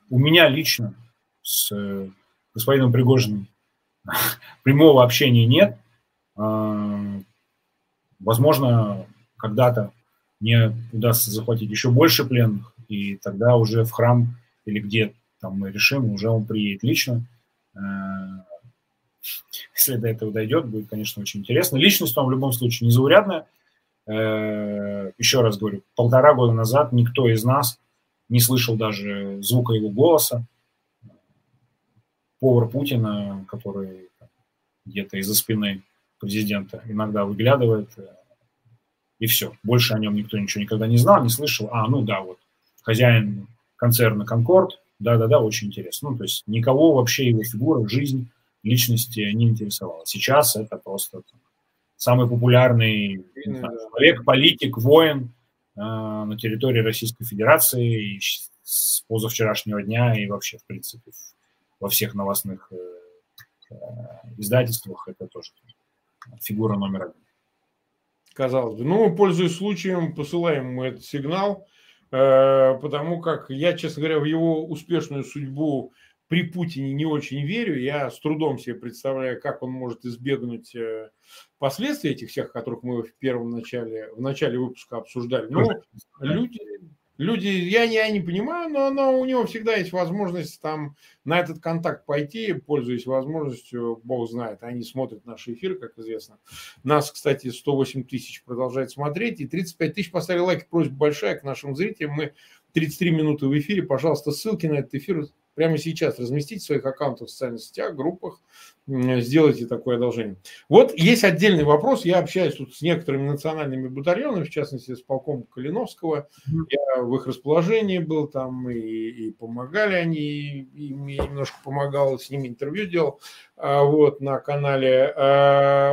у меня лично с э, господином Пригожиным прямого общения нет. Э, Возможно, когда-то мне удастся захватить еще больше пленных, и тогда уже в храм или где там мы решим, уже он приедет лично. Если до этого дойдет, будет, конечно, очень интересно. Личность там в любом случае незаурядная. Еще раз говорю, полтора года назад никто из нас не слышал даже звука его голоса. Повар Путина, который где-то из-за спины президента иногда выглядывает, и все. Больше о нем никто ничего никогда не знал, не слышал. А, ну да, вот, хозяин концерна «Конкорд», да-да-да, очень интересно. Ну, то есть никого вообще его фигура, жизнь, личности не интересовала. Сейчас это просто там, самый популярный знаю, человек, политик, воин э, на территории Российской Федерации и с позавчерашнего дня и вообще, в принципе, во всех новостных э, э, издательствах это тоже... Фигура номер один. Казалось бы. Ну, пользуясь случаем, посылаем ему этот сигнал, потому как я, честно говоря, в его успешную судьбу при Путине не очень верю. Я с трудом себе представляю, как он может избегнуть последствий этих всех, которых мы в первом начале, в начале выпуска обсуждали. Но люди... Люди, я, я не понимаю, но, но у него всегда есть возможность там на этот контакт пойти, пользуясь возможностью, бог знает, они смотрят наши эфиры, как известно. Нас, кстати, сто восемь тысяч продолжает смотреть, и тридцать пять тысяч поставили лайк, просьба большая к нашим зрителям, мы тридцать три минуты в эфире, пожалуйста, ссылки на этот эфир прямо сейчас разместите в своих аккаунтах, в социальных сетях, группах, сделайте такое одолжение. Вот есть отдельный вопрос. Я общаюсь тут с некоторыми национальными батальонами, в частности, с полком Калиновского. Я в их расположении был там, и, и помогали они, и я немножко помогал, с ними интервью делал вот, на канале.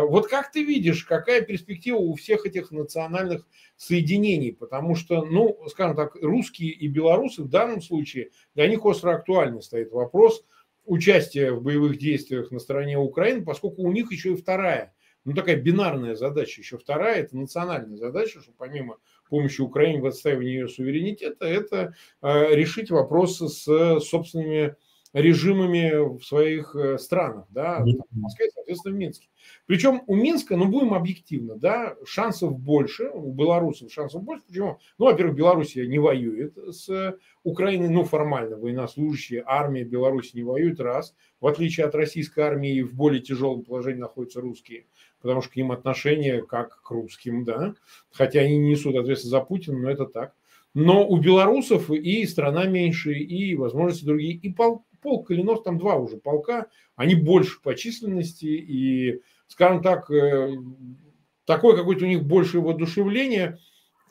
Вот как ты видишь, какая перспектива у всех этих национальных соединений? Потому что, ну, скажем так, русские и белорусы в данном случае, для них остро актуально стоит вопрос участия в боевых действиях на стороне Украины, поскольку у них еще и вторая, ну такая бинарная задача, еще вторая, это национальная задача, что помимо помощи Украине в отстаивании ее суверенитета, это э, решить вопросы с собственными режимами в своих э, странах, да, в Москве, соответственно, в Минске. Причем у Минска, ну будем объективно, да, шансов больше, у белорусов шансов больше. Почему? Ну, во-первых, Белоруссия не воюет с Украиной, ну формально военнослужащие, армия Беларуси не воюет, раз. В отличие от российской армии в более тяжелом положении находятся русские, потому что к ним отношение как к русским, да, хотя они не несут ответственность за Путина, но это так. Но у белорусов и страна меньше, и возможности другие, и полк, полк Калинов, там два уже полка, они больше по численности и, скажем так, такое какое-то у них большее воодушевление,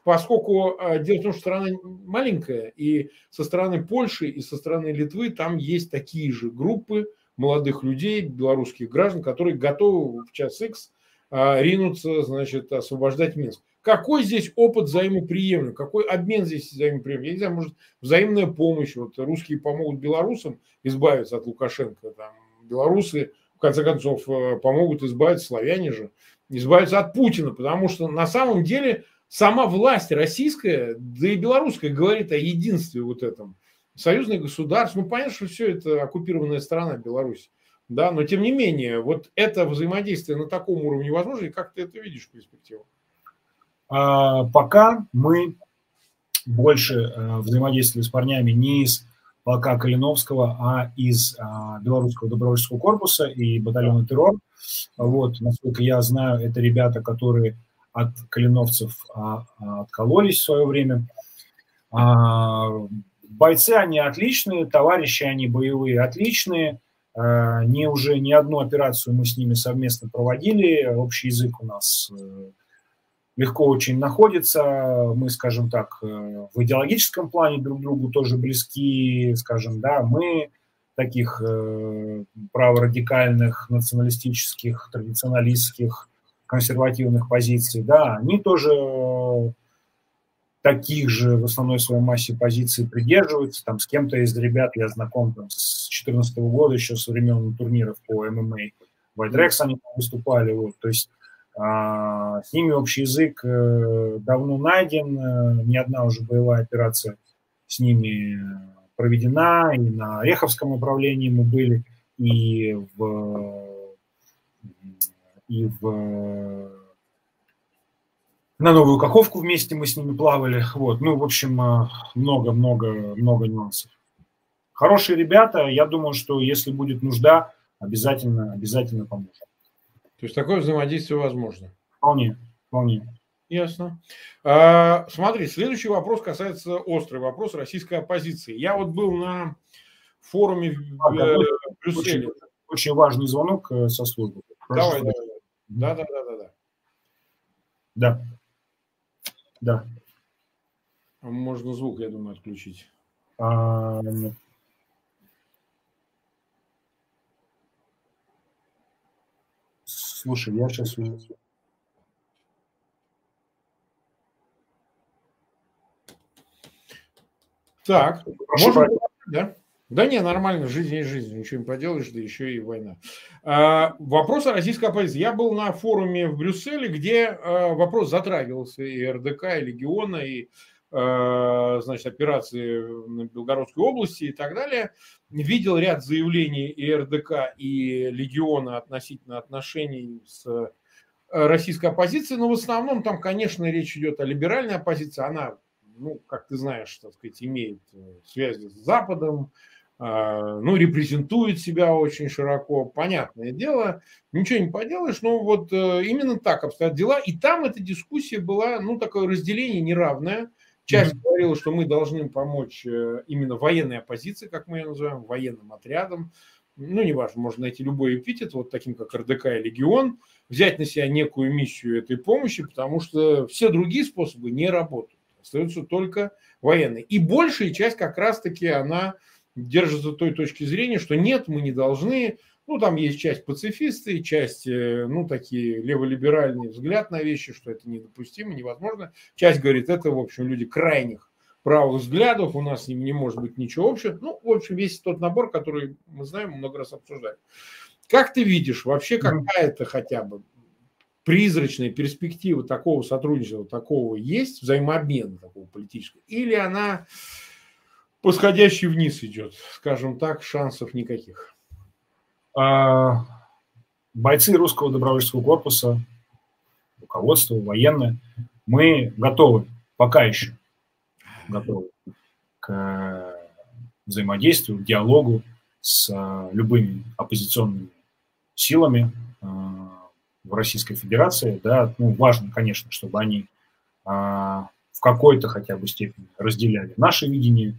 поскольку дело в том, что страна маленькая, и со стороны Польши, и со стороны Литвы там есть такие же группы молодых людей, белорусских граждан, которые готовы в час икс ринуться, значит, освобождать Минск. Какой здесь опыт взаимоприемлем? Какой обмен здесь взаимоприемлем? Я не знаю, может, взаимная помощь. Вот русские помогут белорусам избавиться от Лукашенко, там, белорусы конце концов, помогут избавиться, славяне же, избавиться от Путина, потому что на самом деле сама власть российская, да и белорусская, говорит о единстве вот этом. Союзное государство, ну, понятно, что все это оккупированная страна Беларусь, да, но тем не менее, вот это взаимодействие на таком уровне возможно, и как ты это видишь в перспективу? А, пока мы больше а, взаимодействуем с парнями не из полка Калиновского, а из а, Белорусского добровольческого корпуса и батальона «Террор». Вот, насколько я знаю, это ребята, которые от калиновцев а, а, откололись в свое время. А, бойцы, они отличные, товарищи, они боевые отличные. А, не уже не одну операцию мы с ними совместно проводили. Общий язык у нас легко очень находится. Мы, скажем так, в идеологическом плане друг другу тоже близки, скажем, да, мы таких э, праворадикальных, националистических, традиционалистских, консервативных позиций, да, они тоже таких же в основной своей массе позиций придерживаются. Там с кем-то из ребят я знаком там, с две тысячи четырнадцатого года, еще со времен турниров по эм эм а. White Rex они выступали. Вот, то есть э, с ними общий язык э, давно найден. Э, ни одна уже боевая операция с ними проведена. И на Ореховском управлении мы были, и в... И в... на Новую Каховку вместе мы с ними плавали. Вот. Ну, в общем, много-много-много нюансов. Хорошие ребята. Я думаю, что если будет нужда, обязательно, обязательно поможет. То есть такое взаимодействие возможно? Вполне, вполне. Ясно. А, смотри, следующий вопрос касается острый вопрос российской оппозиции. Я вот был на форуме в а, Брюсселе. Очень, очень важный звонок со службы. Давай, давай. Да, да, да, да, да. Да. Да. Можно звук, я думаю, отключить. А, нет. Слушай, я сейчас уже... Так, можно... Да? Да не, нормально, жизнь есть жизнь, ничего не поделаешь, да еще и война. А, вопрос о российской оппозиции. Я был на форуме в Брюсселе, где а, вопрос затрагивался и эр дэ ка, и Легиона, и а, значит, операции на Белгородской области и так далее. Видел ряд заявлений и эр дэ ка, и Легиона относительно отношений с российской оппозицией, но в основном там, конечно, речь идет о либеральной оппозиции, она, ну, как ты знаешь, так сказать, имеет связи с Западом, ну, репрезентует себя очень широко, понятное дело, ничего не поделаешь, но вот именно так обстоят дела. И там эта дискуссия была, ну, такое разделение неравное. Часть mm-hmm. говорила, что мы должны помочь именно военной оппозиции, как мы ее называем, военным отрядам, ну, неважно, можно найти любой эпитет, вот таким, как эр дэ ка и Легион, взять на себя некую миссию этой помощи, потому что все другие способы не работают. Остаются только военные. И большая часть как раз-таки она держится той точки зрения, что нет, мы не должны. Ну, там есть часть пацифисты, часть, ну, такие леволиберальный взгляд на вещи, что это недопустимо, невозможно. Часть говорит, это, в общем, люди крайних правых взглядов, у нас с ним не может быть ничего общего. Ну, в общем, весь тот набор, который мы знаем, много раз обсуждали. Как ты видишь, вообще какая-то хотя бы призрачная перспектива такого сотрудничества, такого есть, взаимообмена такого политического, или она по сходящей вниз идет? Скажем так, шансов никаких. Бойцы Русского добровольческого корпуса, руководство, военное, мы готовы, пока еще готовы к взаимодействию, к диалогу с любыми оппозиционными силами в Российской Федерации, да, ну, важно, конечно, чтобы они а, в какой-то хотя бы степени разделяли наше видение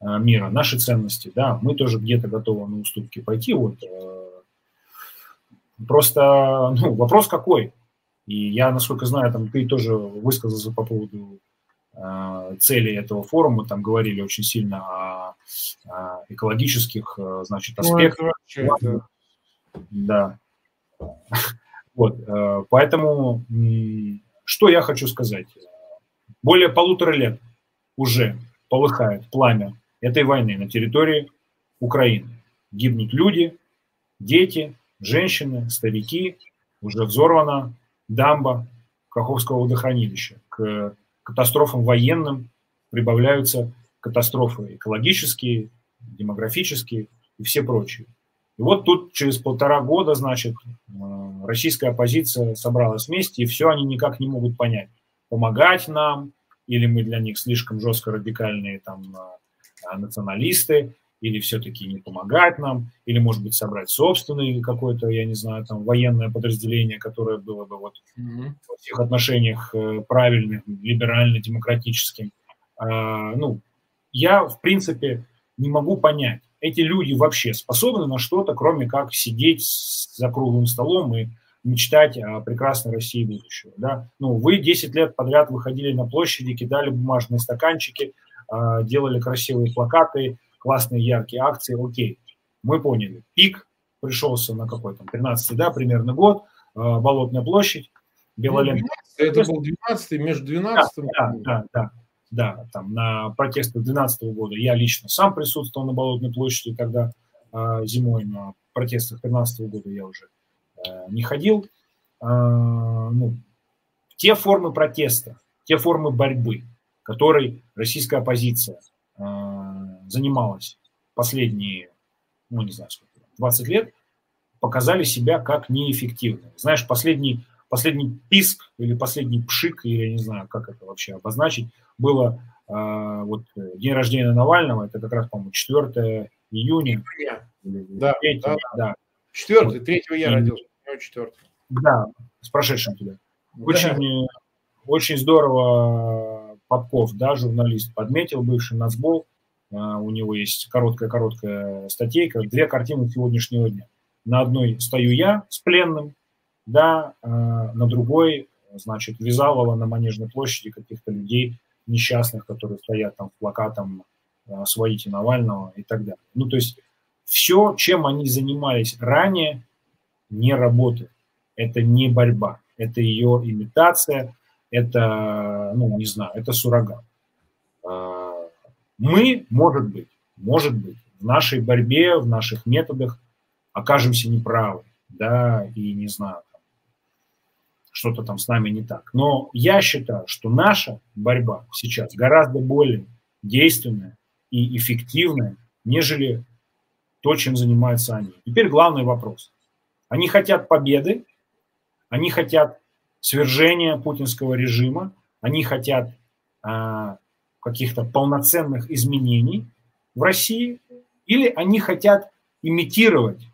а, мира, наши ценности, да, мы тоже где-то готовы на уступки пойти, вот, а, просто, ну, вопрос какой, и я, насколько знаю, там, ты тоже высказался по поводу а, цели этого форума, там говорили очень сильно о, о экологических, значит, аспектах. Ну, это... Да. Вот, поэтому, что я хочу сказать. Более полутора лет уже полыхает пламя этой войны на территории Украины. Гибнут люди, дети, женщины, старики, уже взорвана дамба Каховского водохранилища. К катастрофам военным прибавляются катастрофы экологические, демографические и все прочие. И вот тут через полтора года, значит, российская оппозиция собралась вместе, и все они никак не могут понять, помогать нам, или мы для них слишком жестко радикальные там националисты, или все-таки не помогать нам, или, может быть, собрать собственное какое-то, я не знаю, там, военное подразделение, которое было бы вот mm-hmm. во всех отношениях правильным, либерально-демократическим. А, ну, я, в принципе, не могу понять, эти люди вообще способны на что-то, кроме как сидеть за круглым столом и мечтать о прекрасной России будущего. Да? Ну, вы десять лет подряд выходили на площади, кидали бумажные стаканчики, делали красивые плакаты, классные яркие акции, окей. Мы поняли, пик пришелся на какой-то тринадцатый, да, примерно год, Болотная площадь, Белолента. Это был двенадцатый, между двенадцатым. Да, да, да, да, там на протестах двенадцатого года я лично сам присутствовал на Болотной площади тогда зимой, на протестах тринадцатого года я уже не ходил. Ну, те формы протеста, те формы борьбы, которой российская оппозиция занималась последние, ну, не знаю, сколько, двадцать лет, показали себя как неэффективны. Знаешь, последний, последний писк или последний пшик, или я не знаю, как это вообще обозначить, было э, вот день рождения Навального, это как раз, по-моему, четвёртого июня. Да, третьего, да, да. четвёртого, третьего я родился, четвёртого. Да, с прошедшим тебя. Да. Очень, очень здорово Попков, да, журналист, подметил, бывший нацбол. У него есть короткая-короткая статейка, две картины сегодняшнего дня. На одной стою я с пленным, да, на другой, значит, Вязалова на Манежной площади каких-то людей несчастных, которые стоят там с плакатом «Освободите Навального» и так далее. Ну, то есть все, чем они занимались ранее, не работает. Это не борьба, это ее имитация, это, ну, не знаю, это суррогат. Мы, может быть, может быть, в нашей борьбе, в наших методах окажемся неправы, да, и не знаю, что-то там с нами не так. Но я считаю, что наша борьба сейчас гораздо более действенная и эффективная, нежели то, чем занимаются они. Теперь главный вопрос. Они хотят победы, они хотят свержения путинского режима, они хотят каких-то полноценных изменений в России, или они хотят имитировать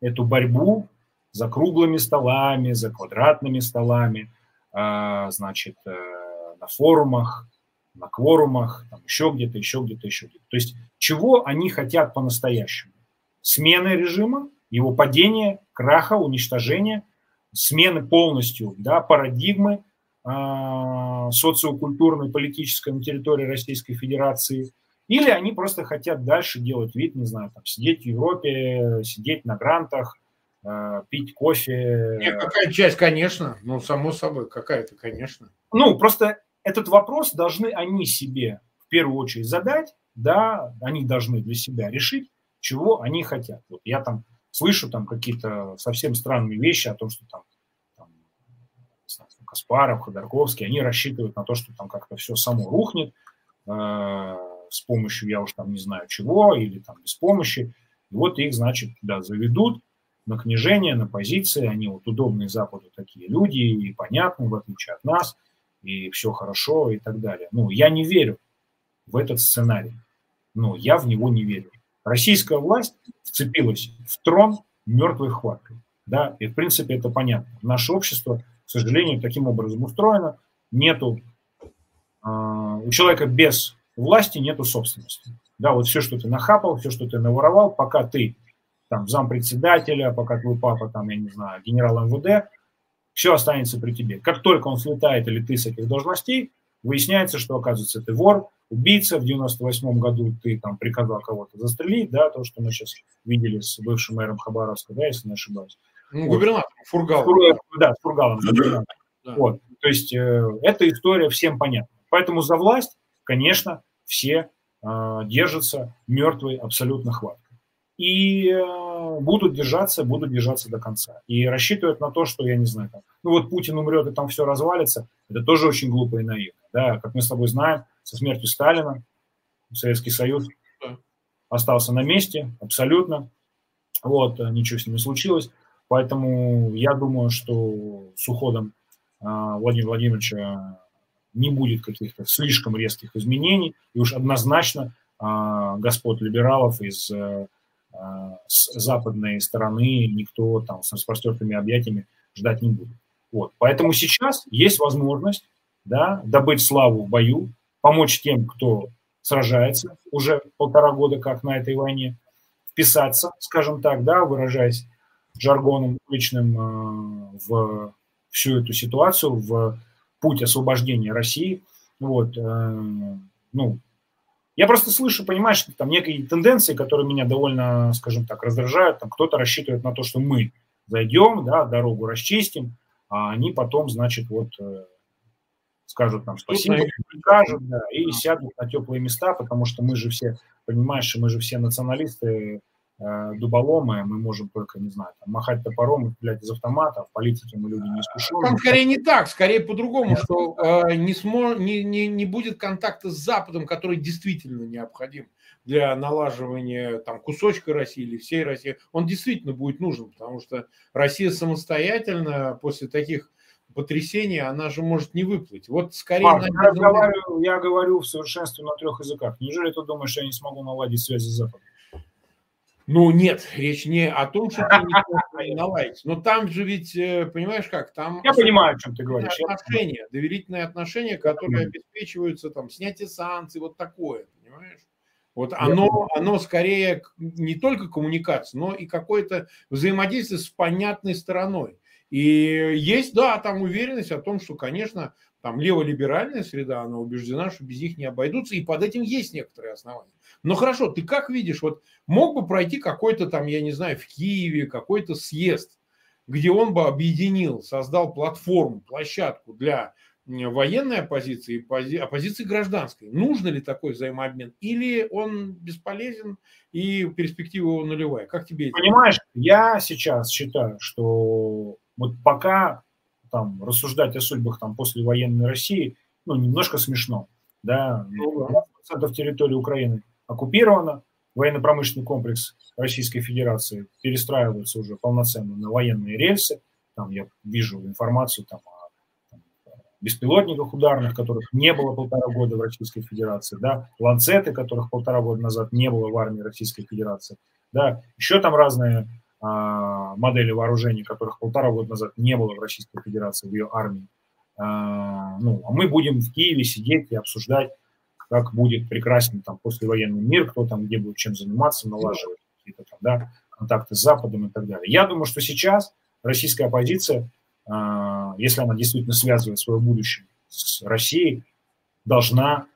эту борьбу за круглыми столами, за квадратными столами, значит, на форумах, на кворумах, там еще где-то, еще где-то, еще где-то. То есть чего они хотят по-настоящему? Смены режима, его падения, краха, уничтожения, смены полностью, да, парадигмы социокультурной, политической на территории Российской Федерации, или они просто хотят дальше делать вид, не знаю, там, сидеть в Европе, сидеть на грантах, пить кофе. Нет, какая часть, конечно, ну, само собой, какая-то, конечно. Ну, просто этот вопрос должны они себе в первую очередь задать, да, они должны для себя решить, чего они хотят. Вот я там слышу там какие-то совсем странные вещи о том, что там Каспаров, Ходорковский, они рассчитывают на то, что там как-то все само рухнет э, с помощью, я уж там не знаю чего, или там без помощи. И вот их, значит, туда заведут на княжение, на позиции. Они вот удобные Западу такие люди, и понятны, в отличие от нас, и все хорошо, и так далее. Ну, я не верю в этот сценарий. Ну, я в него не верю. Российская власть вцепилась в трон мертвой хваткой. Да, и в принципе это понятно. Наше общество, к сожалению, таким образом устроено. Нету, э, у человека без власти нету собственности. Да, вот все, что ты нахапал, все, что ты наворовал, пока ты там зампредседателя, пока твой папа там, я не знаю, генерал эм вэ дэ, все останется при тебе. Как только он слетает или ты с этих должностей, выясняется, что, оказывается, ты вор, убийца. В девяносто восьмом году ты там приказал кого-то застрелить, да, то, что мы сейчас видели с бывшим мэром Хабаровска, да, если не ошибаюсь. Ну, губернатор, Фургал. Фур... Да, с Фургалом. Да. Вот. То есть э, эта история всем понятна. Поэтому за власть, конечно, все э, держатся мертвой абсолютно хваткой. и будут держаться, будут держаться до конца. И рассчитывают на то, что, я не знаю, там, ну вот Путин умрет и там все развалится, это тоже очень глупо и наивно. Да? Как мы с тобой знаем, со смертью Сталина Советский Союз остался на месте абсолютно, вот, ничего с ним не случилось. Поэтому я думаю, что с уходом Владимира Владимировича не будет каких-то слишком резких изменений, и уж однозначно господ либералов из с западной стороны никто там с распростертыми объятиями ждать не будет. Вот. Поэтому сейчас есть возможность, да, добыть славу в бою, помочь тем, кто сражается уже полтора года как на этой войне, вписаться, скажем так, да, выражаясь жаргоном уличным, в всю эту ситуацию, в путь освобождения России. Вот, ну, я просто слышу, понимаешь, там некие тенденции, которые меня довольно, скажем так, раздражают. Там кто-то рассчитывает на то, что мы зайдем, да, дорогу расчистим, а они потом, значит, вот скажут нам спасибо, прикажут, да, и сядут на теплые места, потому что мы же все, понимаешь, мы же все националисты, дуболомы, мы можем только, не знаю, там, махать топором и стрелять из автомата, а в политике мы люди не искушены. Там скорее не так, скорее по-другому, Нет. что э, не, смо- не, не, не будет контакта с Западом, который действительно необходим для налаживания там, кусочка России или всей России. Он действительно будет нужен, потому что Россия самостоятельно после таких потрясений, она же может не выплыть. Вот скорее... Марк, я, говорю, я говорю в совершенстве на трех языках. Неужели ты думаешь, что я не смогу наладить связи с Западом? Ну, нет, речь не о том, что ты не наладишь. Но там же ведь, понимаешь как, там... Я понимаю, о чем ты говоришь. Отношения, доверительные отношения, которые обеспечиваются, там, снятие санкций, вот такое, понимаешь? Вот оно, оно скорее не только коммуникация, но и какое-то взаимодействие с понятной стороной. И есть, да, там уверенность о том, что, конечно, там леволиберальная среда, она убеждена, что без них не обойдутся, и под этим есть некоторые основания. Но хорошо, ты как видишь, вот мог бы пройти какой-то там, я не знаю, в Киеве какой-то съезд, где он бы объединил, создал платформу, площадку для военной оппозиции и пози- оппозиции гражданской. Нужно ли такой взаимообмен? Или он бесполезен и перспективы его нулевая? Как тебе это? Понимаешь, я сейчас считаю, что вот пока там рассуждать о судьбах там послевоенной России, ну, немножко смешно, да, двадцать процентов территории Украины оккупировано, военно-промышленный комплекс Российской Федерации перестраивается уже полноценно на военные рельсы. Там я вижу информацию там, о беспилотниках ударных, которых не было полтора года в Российской Федерации, да, ланцеты, которых полтора года назад не было в армии Российской Федерации, да, еще там разные а, модели вооружений, которых полтора года назад не было в Российской Федерации, в ее армии. А, ну, а мы будем в Киеве сидеть и обсуждать, как будет прекрасен там послевоенный мир, кто там где будет чем заниматься, налаживать какие-то там, да, контакты с Западом и так далее. Я думаю, что сейчас российская оппозиция, если она действительно связывает свое будущее с Россией, должна,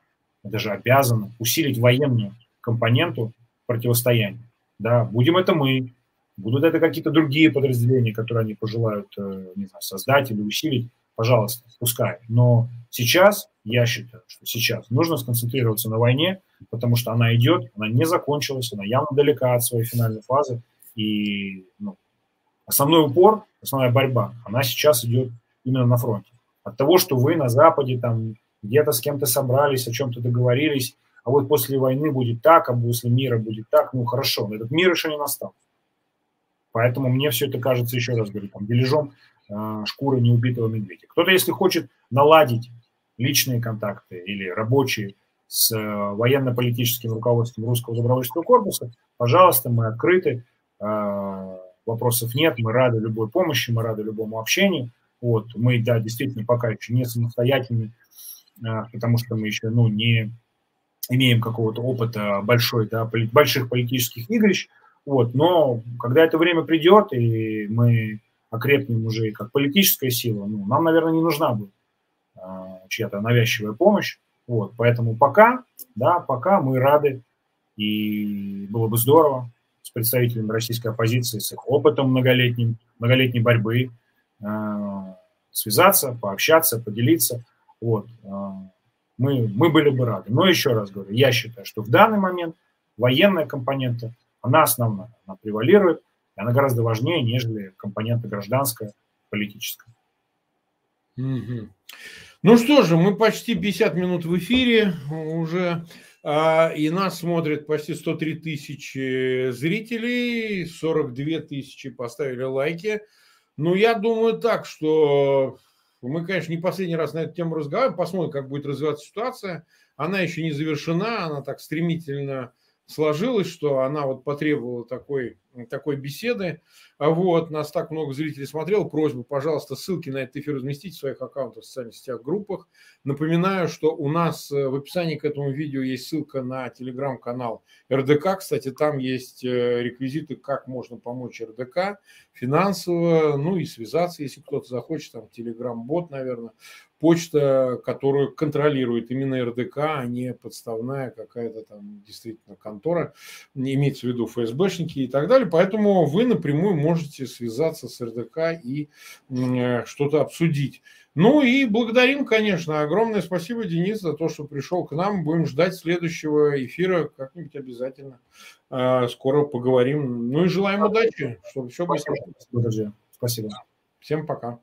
даже обязана усилить военную компоненту противостояния. Да, будем это мы, будут это какие-то другие подразделения, которые они пожелают, не знаю, создать или усилить, пожалуйста, пускай. Но сейчас, я считаю, что сейчас нужно сконцентрироваться на войне, потому что она идет, она не закончилась, она явно далека от своей финальной фазы. И ну, основной упор, основная борьба, она сейчас идет именно на фронте. От того, что вы на Западе там где-то с кем-то собрались, о чем-то договорились, а вот после войны будет так, а после мира будет так, ну хорошо, но этот мир еще не настал. Поэтому мне все это кажется, еще раз говорю, там, дележом шкуры неубитого медведя. Кто-то, если хочет наладить личные контакты или рабочие с военно-политическим руководством Русского добровольческого корпуса, пожалуйста, мы открыты, вопросов нет, мы рады любой помощи, мы рады любому общению. Вот, мы, да, действительно пока еще не самостоятельны, потому что мы еще ну, не имеем какого-то опыта большой, да, больших политических игрищ. Вот, но когда это время придет, и мы окрепнем уже и как политическая сила, ну, нам, наверное, не нужна будет а, чья-то навязчивая помощь. Вот, поэтому пока, да, пока мы рады, и было бы здорово с представителями российской оппозиции, с их опытом многолетним, многолетней борьбы а, связаться, пообщаться, поделиться. Вот, а, мы, мы были бы рады. Но еще раз говорю, я считаю, что в данный момент военная компонента Она основная, она превалирует, и она гораздо важнее, нежели компоненты гражданская, политическая. Mm-hmm. Ну что же, мы почти пятьдесят минут в эфире уже, и нас смотрят почти сто три тысячи зрителей, сорок две тысячи поставили лайки. Ну, я думаю так, что мы, конечно, не последний раз на эту тему разговариваем, посмотрим, как будет развиваться ситуация. Она еще не завершена, она так стремительно сложилось, что она вот потребовала такой, такой беседы. Вот, нас так много зрителей смотрел. Просьба, пожалуйста, ссылки на этот эфир разместить в своих аккаунтах, в социальных сетях, группах. Напоминаю, что у нас в описании к этому видео есть ссылка на телеграм-канал РДК. Кстати, там есть реквизиты, как можно помочь РДК финансово, ну и связаться, если кто-то захочет, там телеграм-бот, наверное, почта, которую контролирует именно РДК, а не подставная какая-то там действительно контора, имеется в виду ФСБшники и так далее. Поэтому вы напрямую можете связаться с РДК и э, что-то обсудить. Ну и благодарим, конечно, огромное спасибо, Денис, за то, что пришел к нам. Будем ждать следующего эфира, как-нибудь обязательно э, скоро поговорим. Ну и желаем удачи, чтобы все было. Спасибо. Всем пока.